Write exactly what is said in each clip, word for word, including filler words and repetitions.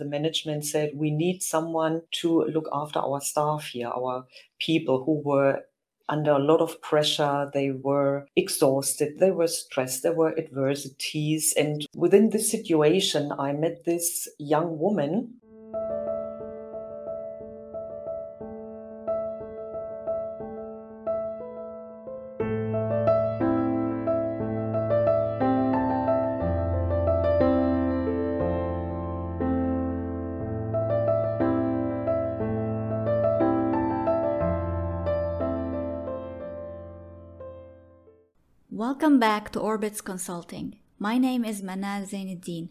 The management said, we need someone to look after our staff here, our people who were under a lot of pressure. They were exhausted, they were stressed, there were adversities. And within this situation, I met this young woman. Welcome back to Orbitz Consulting. My name is Manal Zeynuddin,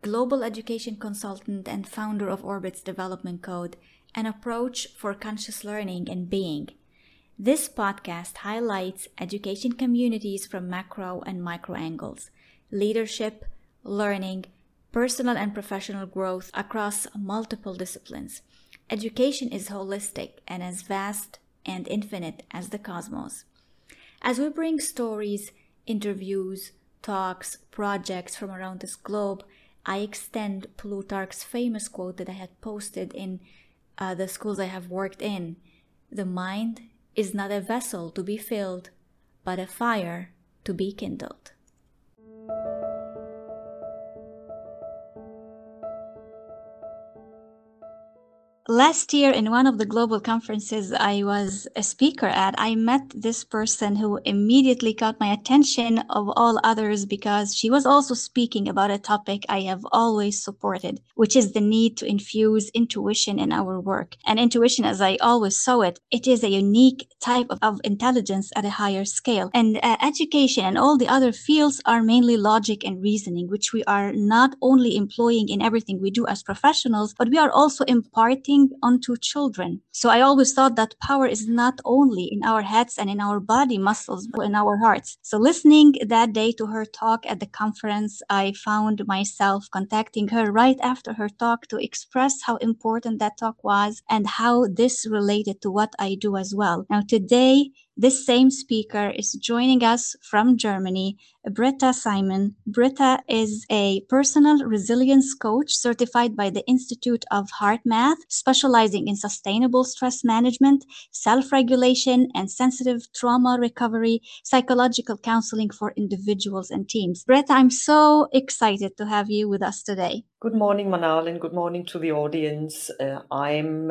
Global Education Consultant and founder of Orbitz Development Code, an approach for conscious learning and being. This podcast highlights education communities from macro and micro angles, leadership, learning, personal and professional growth across multiple disciplines. Education is holistic and as vast and infinite as the cosmos. As we bring stories, interviews, talks, projects from around this globe, I extend Plutarch's famous quote that I had posted in uh, the schools I have worked in. The mind is not a vessel to be filled, but a fire to be kindled. Last year, in one of the global conferences I was a speaker at, I met this person who immediately caught my attention of all others because she was also speaking about a topic I have always supported, which is the need to infuse intuition in our work. And intuition, as I always saw it, it is a unique type of, of intelligence at a higher scale. And uh, education and all the other fields are mainly logic and reasoning, which we are not only employing in everything we do as professionals, but we are also imparting onto children. So I always thought that power is not only in our heads and in our body muscles, but in our hearts. So listening that day to her talk at the conference, I found myself contacting her right after her talk to express how important that talk was and how this related to what I do as well. Now today, this same speaker is joining us from Germany, Britta Simon. Britta is a personal resilience coach certified by the Institute of HeartMath, specializing in sustainable stress management, self-regulation, and sensitive trauma recovery, psychological counseling for individuals and teams. Britta, I'm so excited to have you with us today. Good morning, Manal, and good morning to the audience. Uh, I'm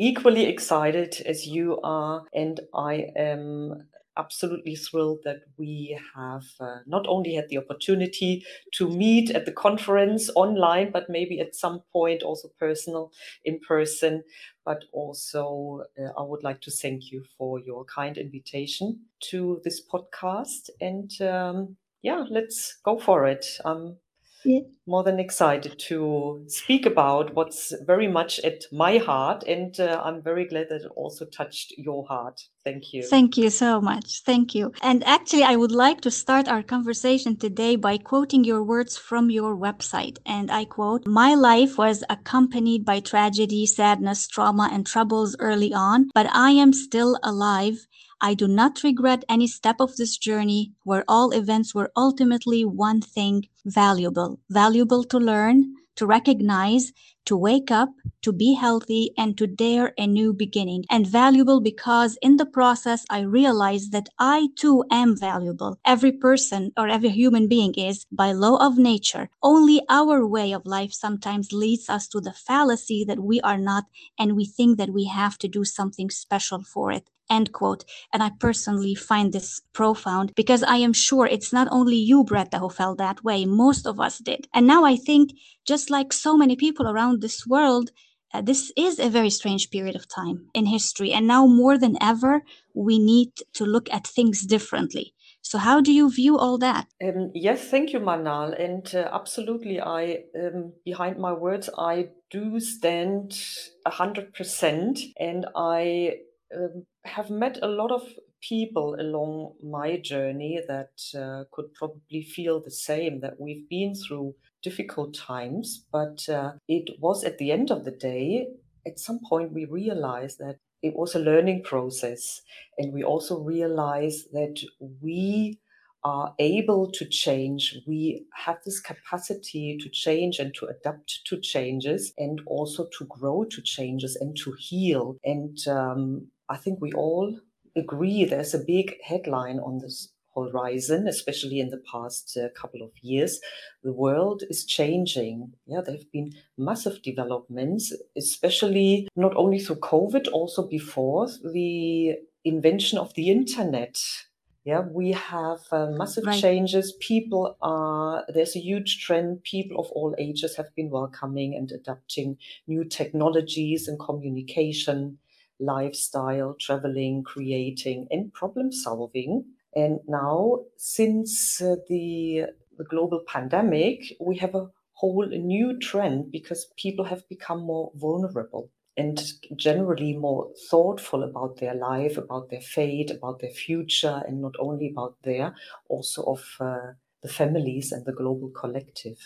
equally excited as you are, and I am absolutely thrilled that we have uh, not only had the opportunity to meet at the conference online, but maybe at some point also personal in person. But also uh, I would like to thank you for your kind invitation to this podcast, and um, yeah, let's go for it. Um, Yeah. More than excited to speak about what's very much at my heart, and uh, I'm very glad that it also touched your heart. Thank you. Thank you so much. Thank you. And actually, I would like to start our conversation today by quoting your words from your website. And I quote, "My life was accompanied by tragedy, sadness, trauma, and troubles early on, but I am still alive. I do not regret any step of this journey, where all events were ultimately one thing, valuable. Valuable to learn, to recognize, to wake up, to be healthy, and to dare a new beginning. And valuable because in the process, I realized that I too am valuable. Every person or every human being is, by law of nature. Only our way of life sometimes leads us to the fallacy that we are not, and we think that we have to do something special for it." End quote. And I personally find this profound because I am sure it's not only you, Britta, who felt that way. Most of us did. And now I think, just like so many people around this world, uh, this is a very strange period of time in history. And now more than ever, we need to look at things differently. So how do you view all that? Um, yes, thank you, Manal. And uh, absolutely, I um, behind my words, I do stand one hundred percent. And I Um, have met a lot of people along my journey that uh, could probably feel the same, that we've been through difficult times, but uh, it was at the end of the day, at some point we realized that it was a learning process, and we also realized that we are able to change. We have this capacity to change and to adapt to changes, and also to grow to changes and to heal. And um, I think we all agree there's a big headline on this horizon, especially in the past uh, couple of years. The world is changing. Yeah, there have been massive developments, especially not only through COVID, also before the invention of the internet. Yeah, we have uh, massive right. changes. People are, there's a huge trend. People of all ages have been welcoming and adapting new technologies in communication, lifestyle, traveling, creating, and problem solving. And now, since uh, the, the global pandemic, we have a whole new trend because people have become more vulnerable and generally more thoughtful about their life, about their fate, about their future, and not only about their, also of uh, the families and the global collective.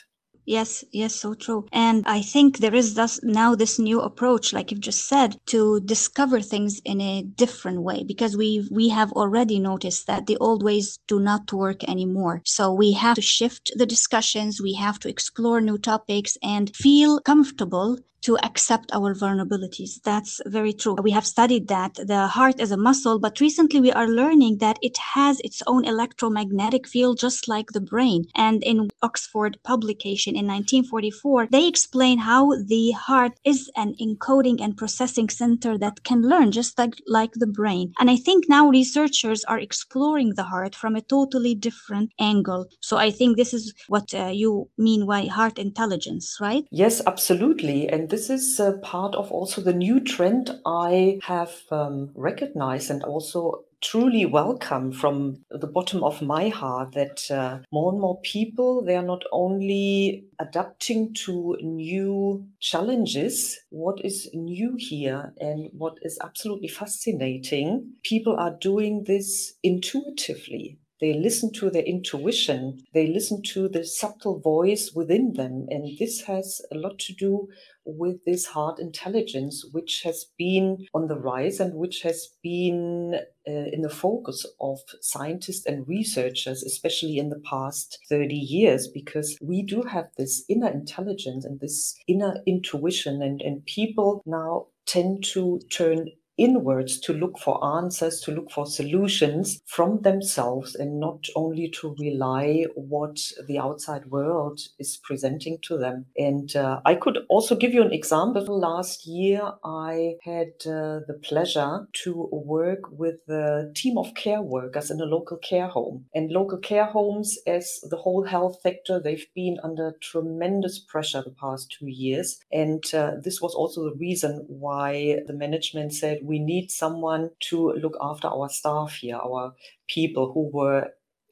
Yes, yes, so true. And I think there is this, now this new approach, like you've just said, to discover things in a different way, because we we have already noticed that the old ways do not work anymore. So we have to shift the discussions, we have to explore new topics and feel comfortable to accept our vulnerabilities. That's very true. We have studied that the heart is a muscle, but recently we are learning that it has its own electromagnetic field, just like the brain. And in Oxford publication in nineteen forty-four, they explain how the heart is an encoding and processing center that can learn just like, like the brain. And I think now researchers are exploring the heart from a totally different angle. So I think this is what uh, you mean by heart intelligence, right? Yes, absolutely. And this is a part of also the new trend I have um, recognized and also truly welcome from the bottom of my heart, that uh, more and more people, they are not only adapting to new challenges. What is new here and what is absolutely fascinating, people are doing this intuitively. They listen to their intuition. They listen to the subtle voice within them. And this has a lot to do with this heart intelligence, which has been on the rise and which has been uh, in the focus of scientists and researchers, especially in the past thirty years, because we do have this inner intelligence and this inner intuition. And, and people now tend to turn inwards to look for answers, to look for solutions from themselves, and not only to rely what the outside world is presenting to them. And uh, I could also give you an example. Last year, I had uh, the pleasure to work with a team of care workers in a local care home. And local care homes, as the whole health sector, they've been under tremendous pressure the past two years. And uh, this was also the reason why the management said, we need someone to look after our staff here, our people who were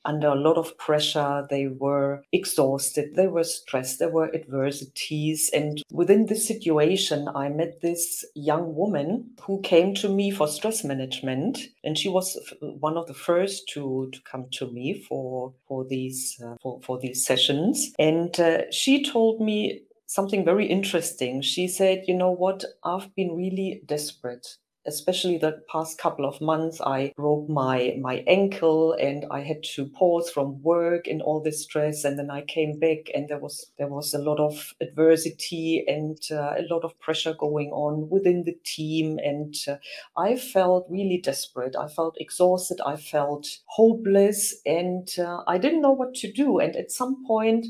under a lot of pressure. They were exhausted, they were stressed, there were adversities. And within this situation, I met this young woman who came to me for stress management. And she was one of the first to, to come to me for, for, these, uh, for, for these sessions. And uh, she told me something very interesting. She said, you know what, I've been really desperate. Especially the past couple of months, I broke my, my ankle and I had to pause from work and all this stress. And then I came back and there was there was a lot of adversity and uh, a lot of pressure going on within the team. And uh, I felt really desperate. I felt exhausted. I felt hopeless. And uh, I didn't know what to do. And at some point,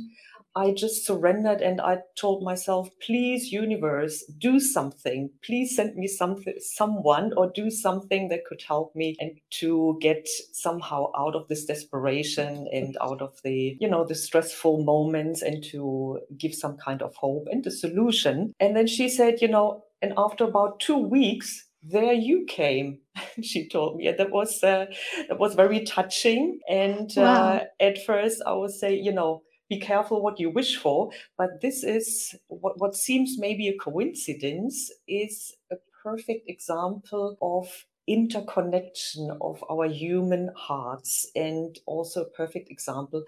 I just surrendered and I told myself, please, universe, do something. Please send me something, someone, or do something that could help me and to get somehow out of this desperation and out of the, you know, the stressful moments, and to give some kind of hope and a solution. And then she said, you know, and after about two weeks, there you came, she told me. And that was, uh, that was very touching. And wow. uh, at first I would say, you know, be careful what you wish for, but this is what, what seems maybe a coincidence is a perfect example of interconnection of our human hearts, and also a perfect example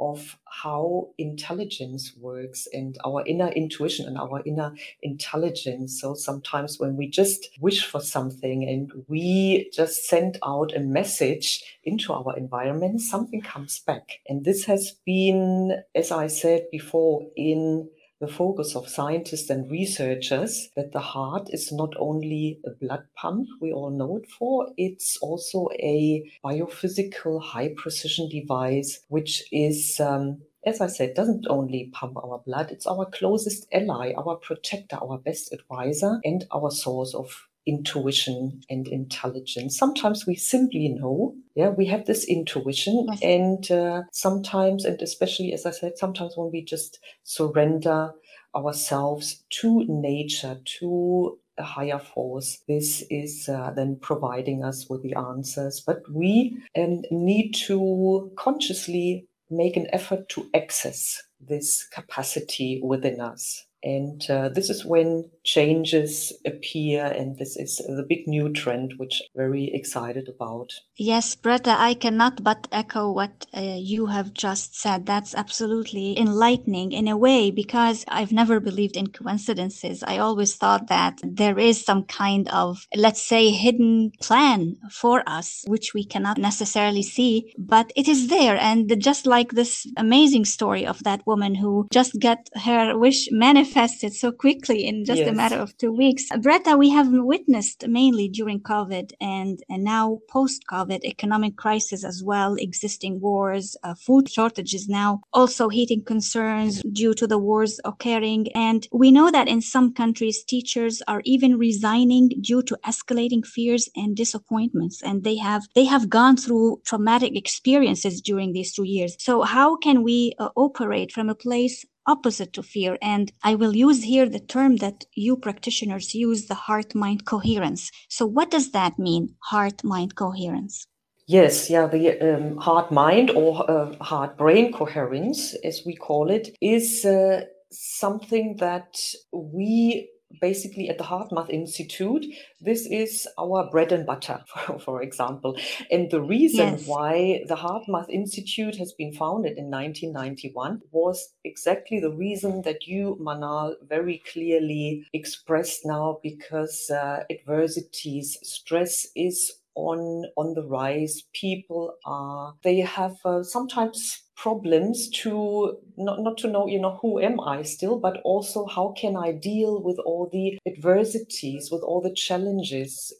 of how intelligence works and our inner intuition and our inner intelligence. So sometimes when we just wish for something and we just send out a message into our environment, something comes back. And this has been, as I said before, in the focus of scientists and researchers, that the heart is not only a blood pump, we all know it for, it's also a biophysical high-precision device, which is, um, as I said, doesn't only pump our blood, it's our closest ally, our protector, our best advisor, and our source of intuition and intelligence. Sometimes we simply know, yeah, we have this intuition. Yes. And uh, sometimes, and especially, as I said, sometimes when we just surrender ourselves to nature, to a higher force, this is uh, then providing us with the answers. But we um, need to consciously make an effort to access this capacity within us. And uh, this is when changes appear, and this is the big new trend, which I'm very excited about. Yes, Britta, I cannot but echo what uh, you have just said. That's absolutely enlightening in a way, because I've never believed in coincidences. I always thought that there is some kind of, let's say, hidden plan for us, which we cannot necessarily see, but it is there. And just like this amazing story of that woman who just got her wish manifested so quickly in just yes. a matter of two weeks. Britta, we have witnessed mainly during COVID and, and now post-COVID economic crisis as well, existing wars, uh, food shortages now, also heating concerns due to the wars occurring. And we know that in some countries, teachers are even resigning due to escalating fears and disappointments. And they have, they have gone through traumatic experiences during these two years. So how can we uh, operate from a place opposite to fear? And I will use here the term that you practitioners use, the heart-mind coherence. So what does that mean, heart-mind coherence? Yes, yeah, the um, heart-mind or uh, heart-brain coherence, as we call it, is uh, something that we basically at the HeartMath Institute, this is our bread and butter, for, for example. And the reason yes. why the HeartMath Institute has been founded in nineteen ninety-one was exactly the reason that you, Manal, very clearly expressed now, because uh, adversities, stress is on on the rise. People are, they have uh, sometimes problems to not, not to know, you know, who am I still, but also how can I deal with all the adversities, with all the challenges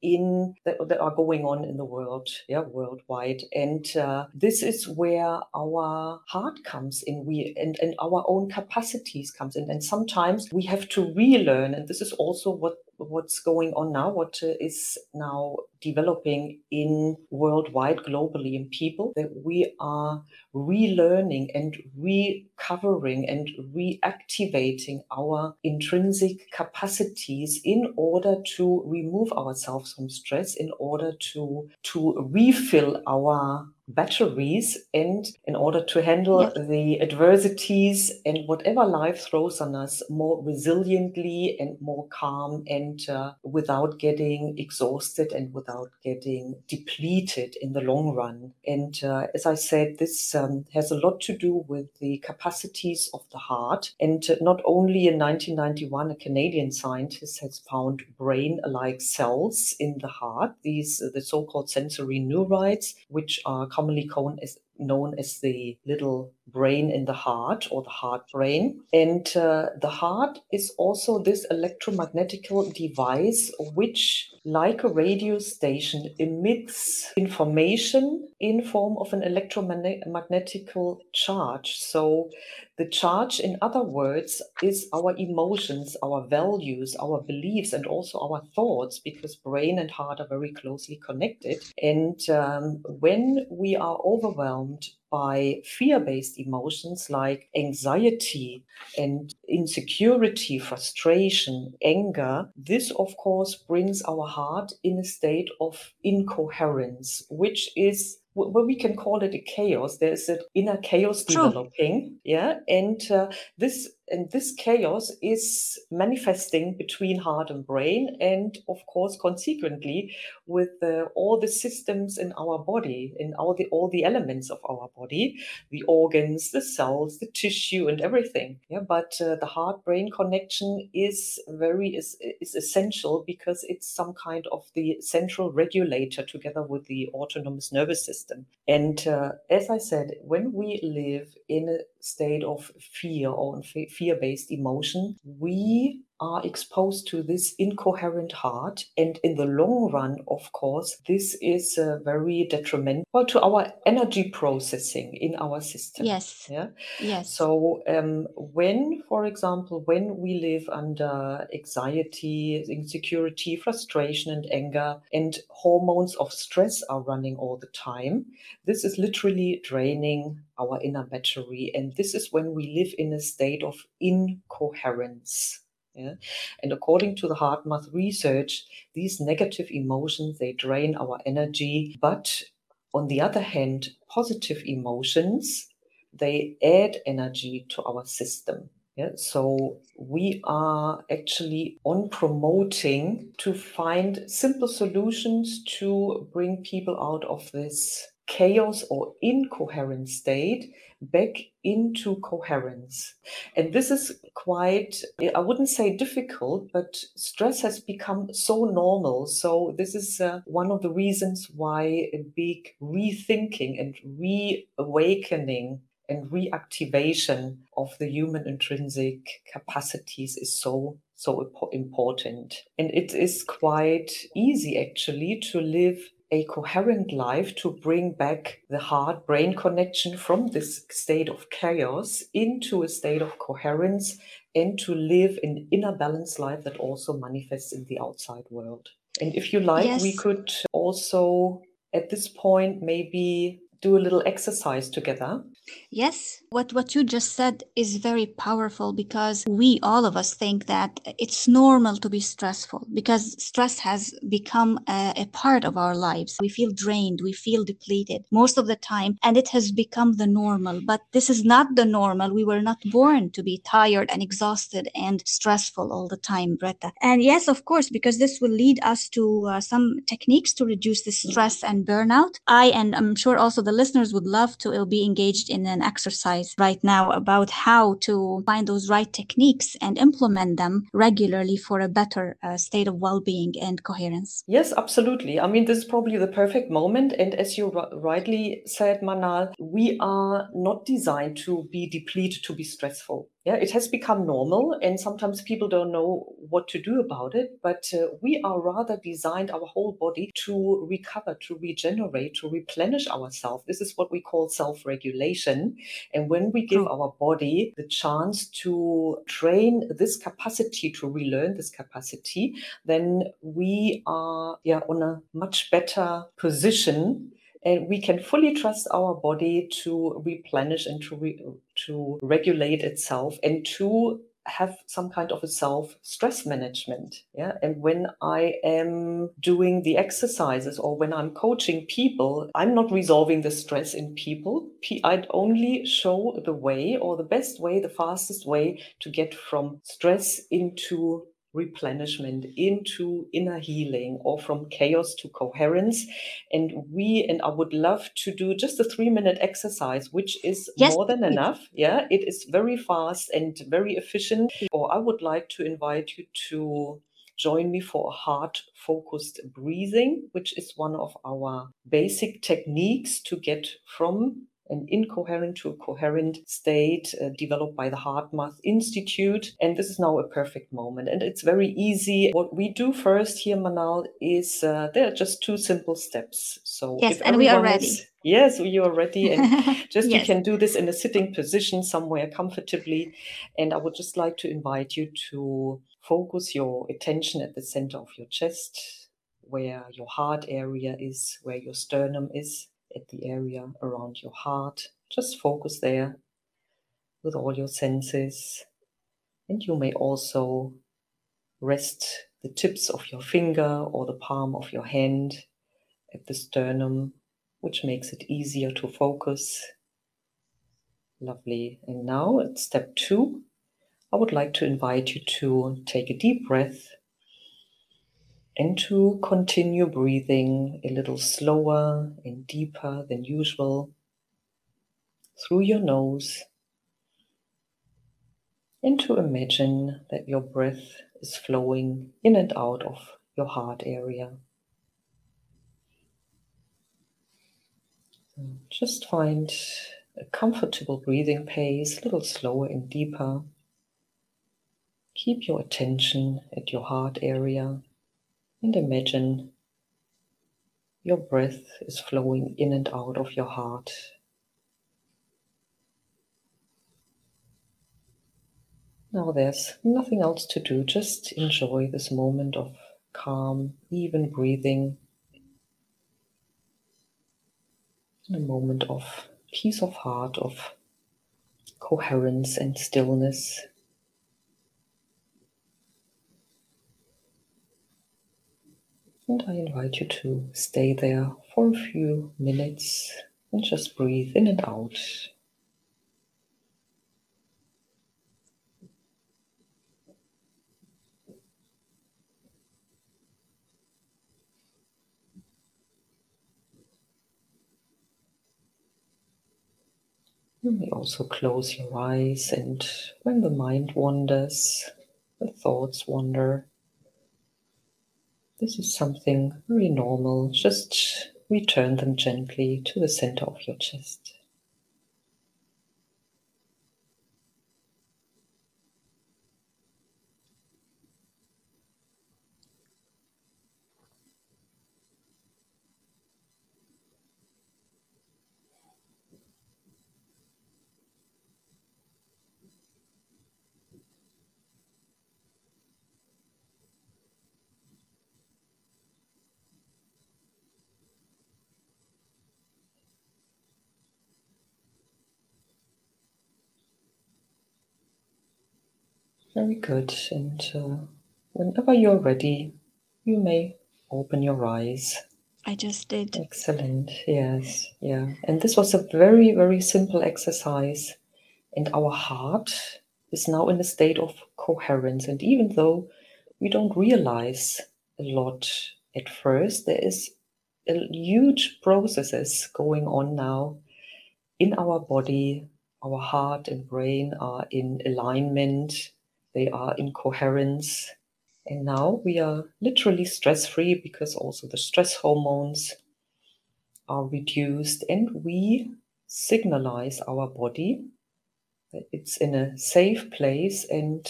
in that, that are going on in the world, yeah, worldwide. And uh, this is where our heart comes in, we and, and our own capacities comes in. And sometimes we have to relearn, and this is also what what's going on now, what uh, is now developing in worldwide, globally, in people, that we are relearning and recovering and reactivating our intrinsic capacities in order to remove ourselves from stress, in order to to refill our batteries, and in order to handle yep. the adversities and whatever life throws on us more resiliently and more calm, and uh, without getting exhausted and without getting depleted in the long run. And uh, as I said, this um, has a lot to do with the capacities of the heart. And uh, not only in nineteen ninety-one, a Canadian scientist has found brain-like cells in the heart, these uh, the so-called sensory neurites, which are commonly known as, known as the little brain in the heart, or the heart brain. And uh, the heart is also this electromagnetical device which, like a radio station, emits information in form of an electromagnetical charge. So the charge, in other words, is our emotions, our values, our beliefs, and also our thoughts, because brain and heart are very closely connected. And um, when we are overwhelmed by fear-based emotions like anxiety and insecurity, frustration, anger, this, of course, brings our heart in a state of incoherence, which is, well, we can call it a chaos. There's an inner chaos developing. True. Yeah. And uh, this And this chaos is manifesting between heart and brain, and of course, consequently, with uh, all the systems in our body, in all the all the elements of our body, the organs, the cells, the tissue, and everything. Yeah, but uh, the heart-brain connection is very is is essential because it's some kind of the central regulator together with the autonomous nervous system. And uh, as I said, when we live in a state of fear or fear-based emotion, we are exposed to this incoherent heart, and in the long run, of course, this is uh, very detrimental well, to our energy processing in our system. Yes. Yeah. Yes. So, um, when, for example, when we live under anxiety, insecurity, frustration, and anger, and hormones of stress are running all the time, this is literally draining our inner battery, and this is when we live in a state of incoherence. Yeah. And according to the HeartMath research, these negative emotions, they drain our energy. But on the other hand, positive emotions, they add energy to our system. Yeah. So we are actually on promoting to find simple solutions to bring people out of this chaos or incoherent state back into coherence. And this is quite, I wouldn't say difficult, but stress has become so normal. So this is uh, one of the reasons why a big rethinking and reawakening and reactivation of the human intrinsic capacities is so so important. And it is quite easy actually to live a coherent life, to bring back the heart-brain connection from this state of chaos into a state of coherence, and to live an inner balanced life that also manifests in the outside world. And if you like, yes, we could also at this point maybe do a little exercise together. Yes, what what you just said is very powerful, because we, all of us, think that it's normal to be stressful because stress has become a, a part of our lives. We feel drained, we feel depleted most of the time, and it has become the normal. But this is not the normal. We were not born to be tired and exhausted and stressful all the time, Britta. And yes, of course, because this will lead us to uh, some techniques to reduce the stress and burnout. I, and I'm sure also the listeners would love to be engaged in an exercise right now about how to find those right techniques and implement them regularly for a better uh, state of well-being and coherence. Yes, absolutely. I mean, this is probably the perfect moment. And as you r- rightly said, Manal, we are not designed to be depleted, to be stressful. Yeah, it has become normal, and sometimes people don't know what to do about it, but uh, we are rather designed, our whole body, to recover, to regenerate, to replenish ourselves. This is what we call self-regulation. And when we give our body the chance to train this capacity, to relearn this capacity, then we are yeah, on a much better position, and we can fully trust our body to replenish and to re- to regulate itself and to have some kind of a self-stress management. Yeah. And when I am doing the exercises or when I'm coaching people, I'm not resolving the stress in people. I'd only show the way, or the best way, the fastest way to get from stress into replenishment, into inner healing, or from chaos to coherence. And we, and I would love to do just a three minute exercise, which is yes, more than enough. Yeah, it is very fast and very efficient. Or I would like to invite you to join me for a heart-focused breathing, which is one of our basic techniques to get from an incoherent to a coherent state, uh, developed by the HeartMath Institute. And this is now a perfect moment. And it's very easy. What we do first here, Manal, is uh, there are just two simple steps. So yes, and we are ready. Is, yes, you are ready. And just yes. You can do this in a sitting position somewhere comfortably. And I would just like to invite you to focus your attention at the center of your chest, where your heart area is, where your sternum is, at the area around your heart. Just focus there with all your senses. And you may also rest the tips of your finger or the palm of your hand at the sternum, which makes it easier to focus. Lovely. And now at step two, I would like to invite you to take a deep breath and to continue breathing a little slower and deeper than usual through your nose, and to imagine that your breath is flowing in and out of your heart area. Just find a comfortable breathing pace, a little slower and deeper. Keep your attention at your heart area and imagine your breath is flowing in and out of your heart. Now there's nothing else to do, just enjoy this moment of calm, even breathing, a moment of peace of heart, of coherence and stillness. And I invite you to stay there for a few minutes and just breathe in and out. You may also close your eyes, and when the mind wanders, the thoughts wander. This is something very normal. Just return them gently to the center of your chest. Very good, and uh, whenever you're ready, you may open your eyes. I just did. Excellent, yes, yeah. And this was a very, very simple exercise, and our heart is now in a state of coherence. And even though we don't realize a lot at first, there is a huge processes going on now in our body. Our heart and brain are in alignment. They are in coherence, and now we are literally stress-free because also the stress hormones are reduced, and we signalize our body that it's in a safe place, and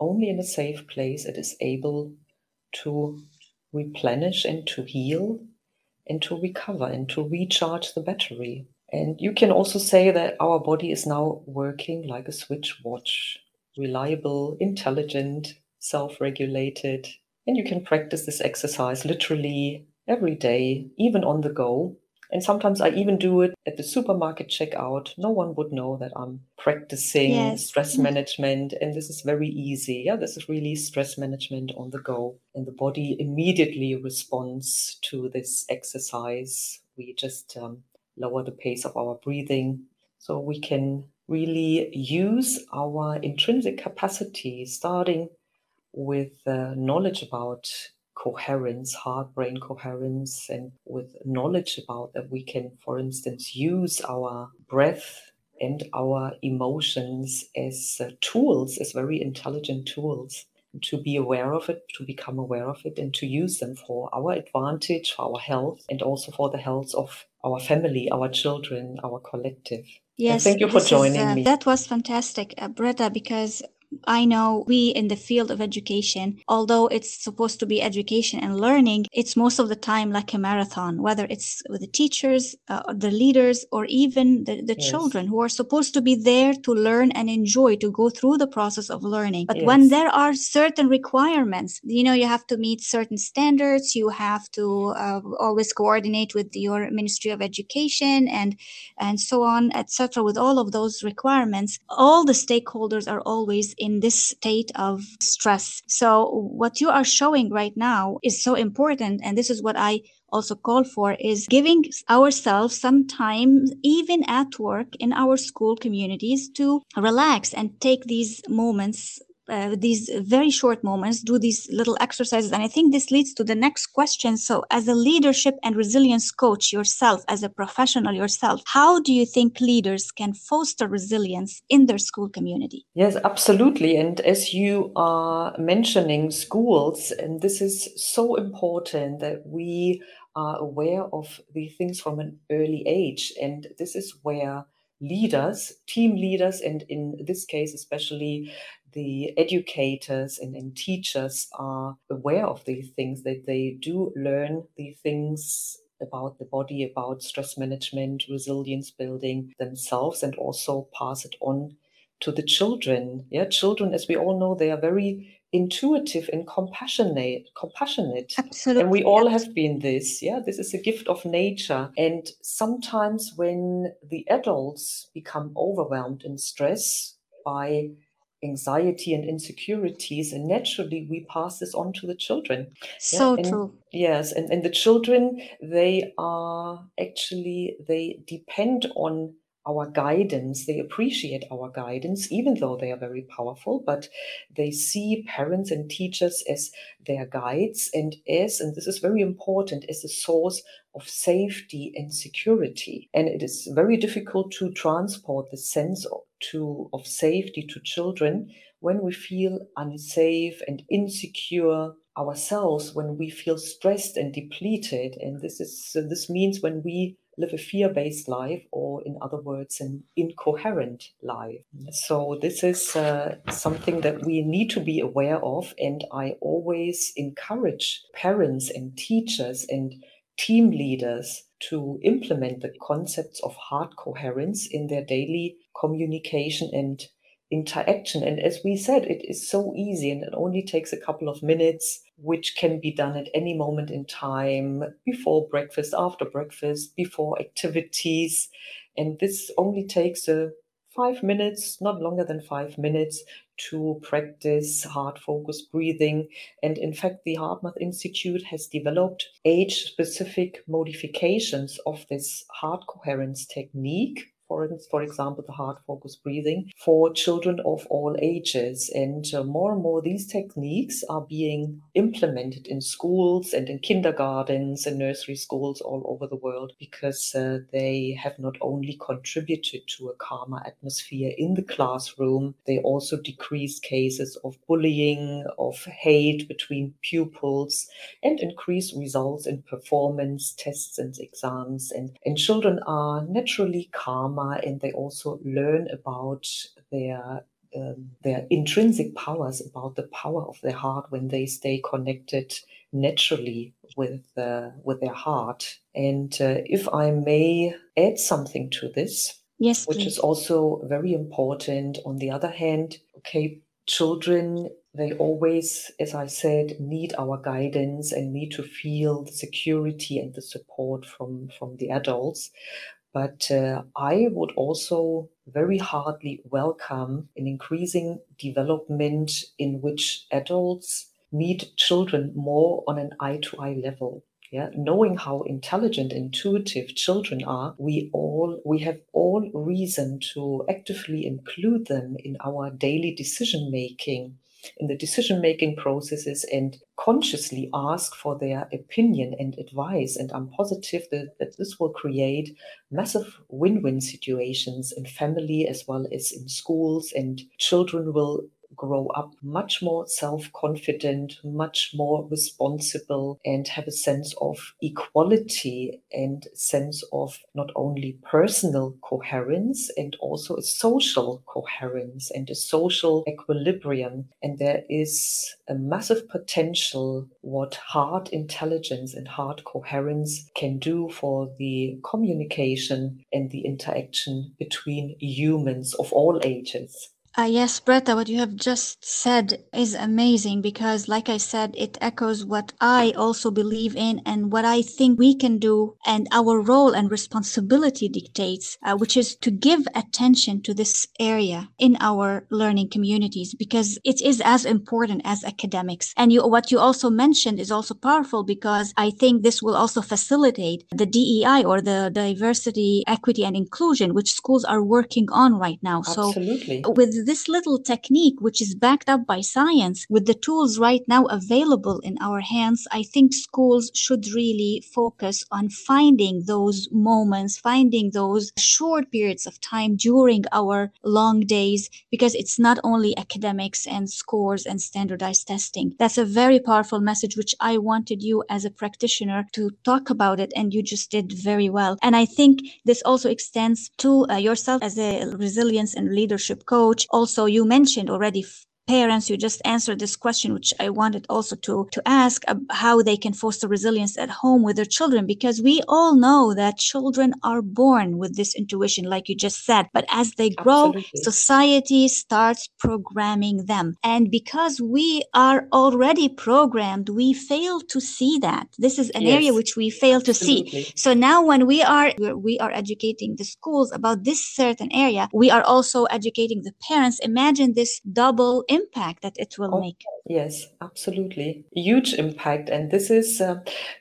only in a safe place it is able to replenish and to heal and to recover and to recharge the battery. And you can also say that our body is now working like a switchwatch. Reliable, intelligent, self-regulated. And you can practice this exercise literally every day, even on the go. And sometimes I even do it at the supermarket checkout. No one would know that I'm practicing yes. stress management. And this is very easy. Yeah, this is really stress management on the go. And the body immediately responds to this exercise. We just um, lower the pace of our breathing so we can really use our intrinsic capacity, starting with uh, knowledge about coherence, heart-brain coherence, and with knowledge about that we can, for instance, use our breath and our emotions as uh, tools, as very intelligent tools, to be aware of it, to become aware of it, and to use them for our advantage, for our health, and also for the health of our family, our children, our collective. Yes, and thank you for joining is, uh, me. That was fantastic, uh, Britta, because I know we in the field of education, although it's supposed to be education and learning, it's most of the time like a marathon, whether it's with the teachers, uh, or the leaders, or even the, the yes. children who are supposed to be there to learn and enjoy, to go through the process of learning. But yes. when there are certain requirements, you know, you have to meet certain standards, you have to uh, always coordinate with your Ministry of Education and, and so on, et cetera, with all of those requirements, all the stakeholders are always in this state of stress. So what you are showing right now is so important. And this is what I also call for, is giving ourselves some time, even at work, in our school communities, to relax and take these moments, uh, these very short moments, do these little exercises. And I think this leads to the next question. So as a leadership and resilience coach yourself, as a professional yourself, how do you think leaders can foster resilience in their school community? Yes, absolutely. And as you are mentioning schools, and this is so important that we are aware of the things from an early age. And this is where leaders, team leaders, and in this case, especially the educators and, and teachers, are aware of these things, that they do learn the things about the body, about stress management, resilience building themselves, and also pass it on to the children. Yeah, children, as we all know, they are very intuitive and compassionate, compassionate. Absolutely. And we all have been this. Yeah, this is a gift of nature. And sometimes when the adults become overwhelmed and stressed by anxiety and insecurities, and naturally we pass this on to the children. So yeah, and, true. Yes, and, and the children, they are actually, they depend on our guidance, they appreciate our guidance, even though they are very powerful, but they see parents and teachers as their guides and as, and this is very important, as a source of safety and security. And it is very difficult to transport the sense of, to, of safety to children when we feel unsafe and insecure ourselves, when we feel stressed and depleted. And this is, so this means when we live a fear-based life, or in other words, an incoherent life. So this is uh, something that we need to be aware of. And I always encourage parents and teachers and team leaders to implement the concepts of heart coherence in their daily communication and interaction. And as we said, it is so easy, and it only takes a couple of minutes, which can be done at any moment in time, before breakfast, after breakfast, before activities. And this only takes uh, five minutes, not longer than five minutes, to practice heart-focused breathing. And in fact, the HeartMath Institute has developed age-specific modifications of this heart coherence technique. For example, the heart-focused breathing for children of all ages. And uh, more and more, these techniques are being implemented in schools and in kindergartens and nursery schools all over the world, because uh, they have not only contributed to a calmer atmosphere in the classroom, they also decrease cases of bullying, of hate between pupils, and increase results in performance tests and exams. And, and children are naturally calmer, and they also learn about their um, their intrinsic powers, about the power of their heart, when they stay connected naturally with uh, with their heart. And uh, if I may add something to this, yes, which please. Is also very important. On the other hand, okay, children, they always, as I said, need our guidance and need to feel the security and the support from from the adults. But uh, I would also very heartily welcome an increasing development in which adults meet children more on an eye-to-eye level. Yeah, knowing how intelligent, intuitive children are, we all we have all reason to actively include them in our daily decision making, in the decision-making processes, and consciously ask for their opinion and advice. And I'm positive that, that this will create massive win-win situations in family as well as in schools, and children will grow up much more self-confident, much more responsible, and have a sense of equality and sense of not only personal coherence and also a social coherence and a social equilibrium. And there is a massive potential what heart intelligence and heart coherence can do for the communication and the interaction between humans of all ages. Uh, yes, Britta, what you have just said is amazing because, like I said, it echoes what I also believe in and what I think we can do and our role and responsibility dictates, uh, which is to give attention to this area in our learning communities because it is as important as academics. And you, what you also mentioned is also powerful because I think this will also facilitate the D E I or the diversity, equity, and inclusion, which schools are working on right now. Absolutely. So with this little technique, which is backed up by science, with the tools right now available in our hands, I think schools should really focus on finding those moments, finding those short periods of time during our long days, because it's not only academics and scores and standardized testing. That's a very powerful message, which I wanted you as a practitioner to talk about it, and you just did very well. And I think this also extends to uh, yourself as a resilience and leadership coach. Also, you mentioned already f- parents, you just answered this question, which I wanted also to, to ask uh, how they can foster resilience at home with their children, because we all know that children are born with this intuition, like you just said. But as they grow, Absolutely. Society starts programming them. And because we are already programmed, we fail to see that. This is an yes. area which we fail Absolutely. To see. So now when we are, we are educating the schools about this certain area, we are also educating the parents. Imagine this double impact that it will make. Yes, absolutely. Huge impact. And this is uh,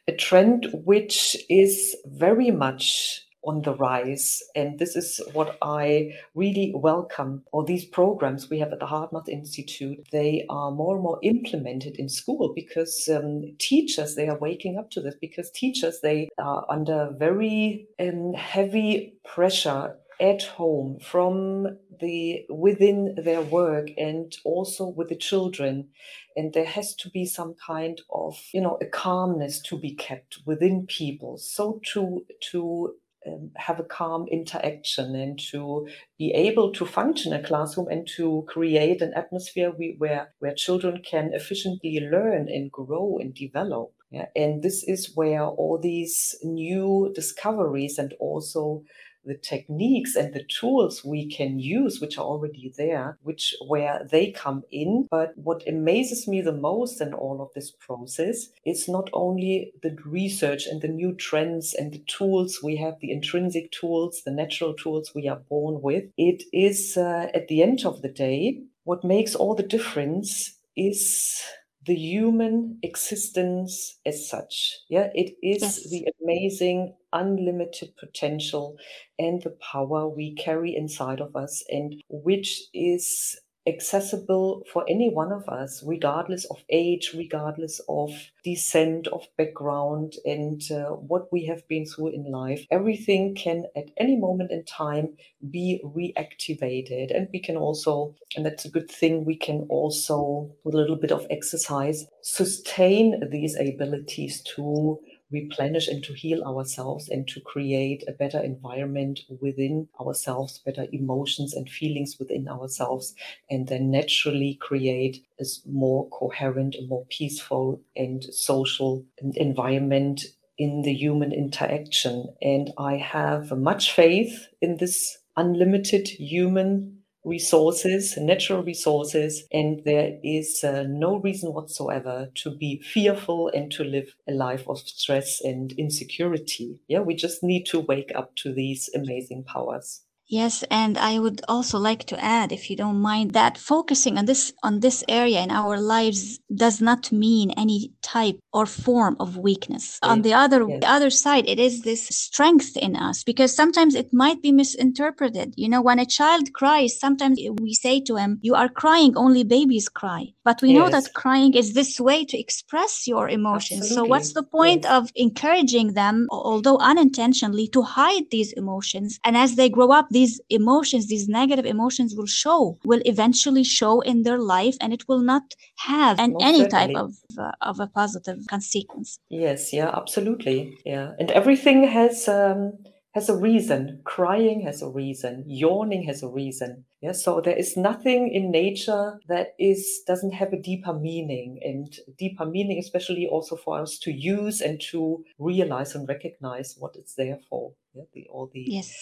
a trend which is very much on the rise. And this is what I really welcome. All these programs we have at the HeartMath Institute, they are more and more implemented in school because um, teachers, they are waking up to this because teachers, they are under very um, heavy pressure at home from the within their work and also with the children. And there has to be some kind of, you know, a calmness to be kept within people. So to to um, have a calm interaction and to be able to function in a classroom and to create an atmosphere we, where where children can efficiently learn and grow and develop. Yeah. And this is where all these new discoveries and also the techniques and the tools we can use, which are already there, which where they come in. But what amazes me the most in all of this process is not only the research and the new trends and the tools we have, the intrinsic tools, the natural tools we are born with. It is uh, at the end of the day, what makes all the difference is the human existence as such. Yeah, it is yes. the amazing unlimited potential and the power we carry inside of us, and which is accessible for any one of us, regardless of age, regardless of descent, of background, and uh, what we have been through in life. Everything can at any moment in time be reactivated. And we can also, and that's a good thing, we can also, with a little bit of exercise, sustain these abilities to replenish and to heal ourselves and to create a better environment within ourselves, better emotions and feelings within ourselves, and then naturally create a more coherent, a more peaceful and social environment in the human interaction. And I have much faith in this unlimited human resources, natural resources, and there is uh, no reason whatsoever to be fearful and to live a life of stress and insecurity. Yeah, we just need to wake up to these amazing powers. Yes, and I would also like to add, if you don't mind, that focusing on this on this area in our lives does not mean any type or form of weakness. Yes. On the other yes. the other side, it is this strength in us, because sometimes it might be misinterpreted. You know, when a child cries, sometimes we say to him, "You are crying, only babies cry." But we yes. know that crying is this way to express your emotions. Absolutely. So what's the point yes. of encouraging them, although unintentionally, to hide these emotions? And as they grow up, these emotions, these negative emotions will show, will eventually show in their life, and it will not have an, any certainly. Type of uh, of a positive consequence. Yes, yeah, absolutely. Yeah, and everything has um, has a reason. Crying has a reason. Yawning has a reason. Yeah, so there is nothing in nature that is doesn't have a deeper meaning, and deeper meaning, especially also for us to use and to realize and recognize what it's there for. Yeah, the, all the yes.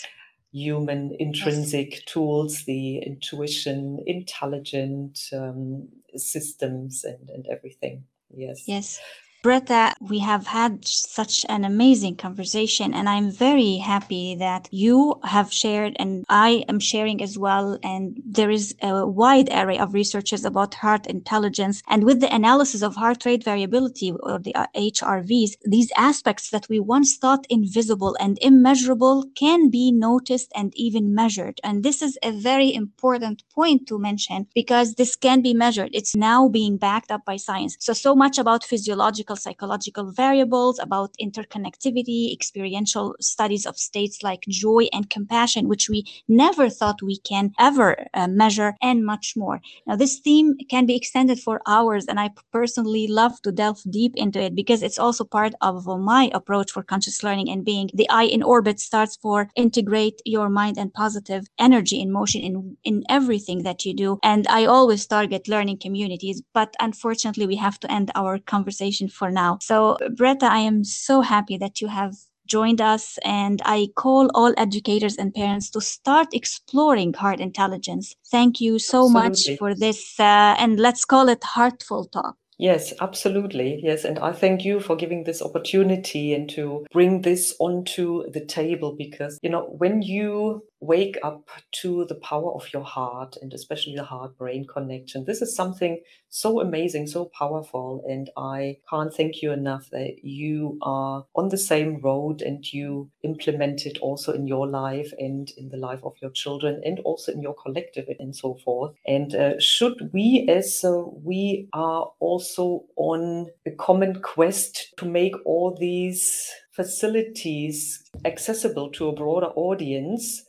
human intrinsic yes. tools, the intuition, intelligent um, systems and, and everything. Yes. Yes. Britta, we have had such an amazing conversation, and I'm very happy that you have shared and I am sharing as well. And there is a wide array of researches about heart intelligence. And with the analysis of heart rate variability or the H R Vs, these aspects that we once thought invisible and immeasurable can be noticed and even measured. And this is a very important point to mention because this can be measured. It's now being backed up by science. So, so much about physiological psychological variables, about interconnectivity, experiential studies of states like joy and compassion, which we never thought we can ever uh, measure, and much more. Now, this theme can be extended for hours, and I personally love to delve deep into it because it's also part of my approach for conscious learning and being. The I in Orbit starts for integrate your mind and positive energy in motion in, in everything that you do. And I always target learning communities, but unfortunately, we have to end our conversation for now. So, Britta, I am so happy that you have joined us, and I call all educators and parents to start exploring heart intelligence. Thank you so absolutely. Much for this, uh, and let's call it Heartful Talk. Yes, absolutely. Yes, and I thank you for giving this opportunity and to bring this onto the table because, you know, when you wake up to the power of your heart and especially the heart-brain connection, this is something so amazing, so powerful. And I can't thank you enough that you are on the same road and you implement it also in your life and in the life of your children and also in your collective and so forth. And uh, should we, as uh, we are also also on a common quest to make all these facilities accessible to a broader audience,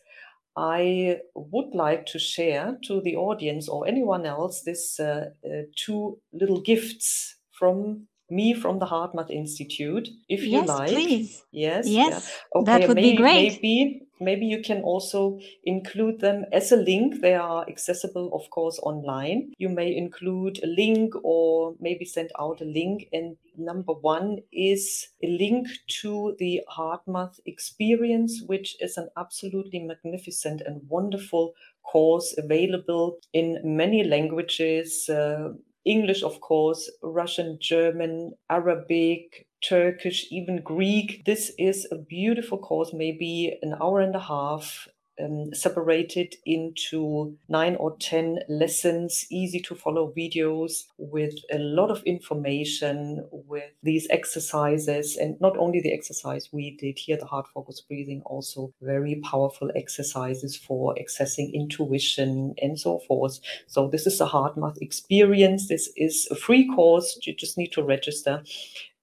I would like to share to the audience or anyone else this uh, uh, two little gifts from me from the HeartMath Institute, if you yes, like. Please. Yes, please. Yes, yeah. Okay, that would maybe, be great. Maybe, maybe you can also include them as a link. They are accessible, of course, online. You may include a link or maybe send out a link. And number one is a link to the HeartMath Experience, which is an absolutely magnificent and wonderful course available in many languages, uh, English, of course, Russian, German, Arabic, Turkish, even Greek. This is a beautiful course, maybe an hour and a half, um, separated into nine or ten lessons, easy to follow videos with a lot of information, with these exercises. And not only the exercise we did here, the heart focused breathing, also very powerful exercises for accessing intuition and so forth. So this is the HeartMath Experience. This is a free course. You just need to register.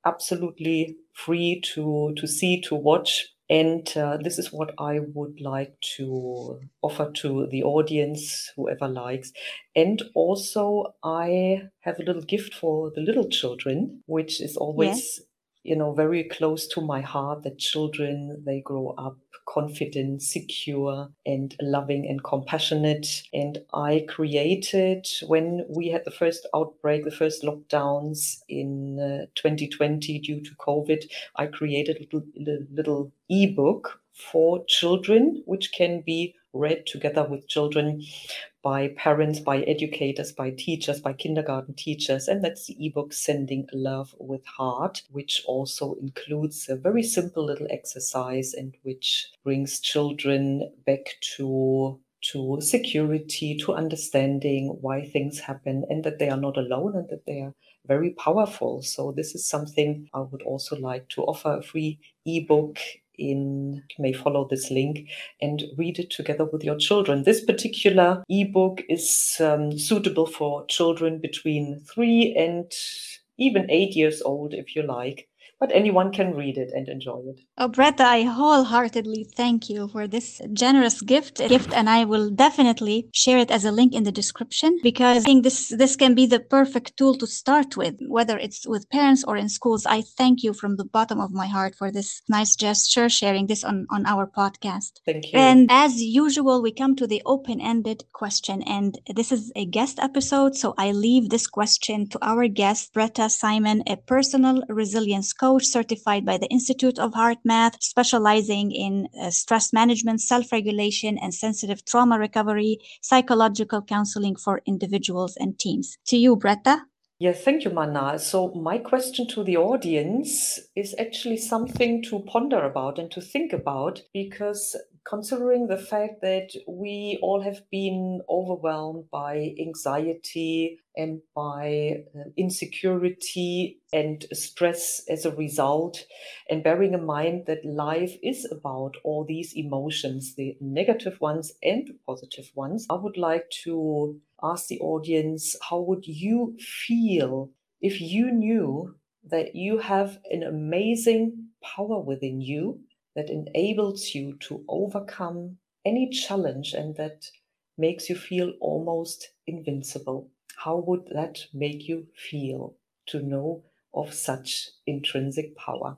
Absolutely free to, to see, to watch. And uh, this is what I would like to offer to the audience, whoever likes. And also I have a little gift for the little children, which is always, yeah. you know, very close to my heart, that children, they grow up confident, secure, and loving and compassionate. And I created, when we had the first outbreak, the first lockdowns in uh, twenty twenty due to COVID, I created a little, little ebook for children, which can be read together with children by parents, by educators, by teachers, by kindergarten teachers. And that's the ebook Sending Love with Heart, which also includes a very simple little exercise and which brings children back to to security, to understanding why things happen and that they are not alone and that they are very powerful. So this is something I would also like to offer, a free ebook. In, you may follow this link and read it together with your children. This particular ebook is um, suitable for children between three and even eight years old, if you like. But anyone can read it and enjoy it. Oh, Britta, I wholeheartedly thank you for this generous gift, gift, and I will definitely share it as a link in the description because I think this, this can be the perfect tool to start with, whether it's with parents or in schools. I thank you from the bottom of my heart for this nice gesture, sharing this on, on our podcast. Thank you. And as usual, we come to the open-ended question, and this is a guest episode, so I leave this question to our guest, Britta Simon, a personal resilience coach coach certified by the Institute of HeartMath, specializing in uh, stress management, self-regulation, and sensitive trauma recovery, psychological counseling for individuals and teams. To you, Britta. Yes, thank you, Manal. So my question to the audience is actually something to ponder about and to think about, because considering the fact that we all have been overwhelmed by anxiety and by insecurity and stress as a result, and bearing in mind that life is about all these emotions, the negative ones and the positive ones, I would like to ask the audience, how would you feel if you knew that you have an amazing power within you that enables you to overcome any challenge and that makes you feel almost invincible? How would that make you feel to know of such intrinsic power?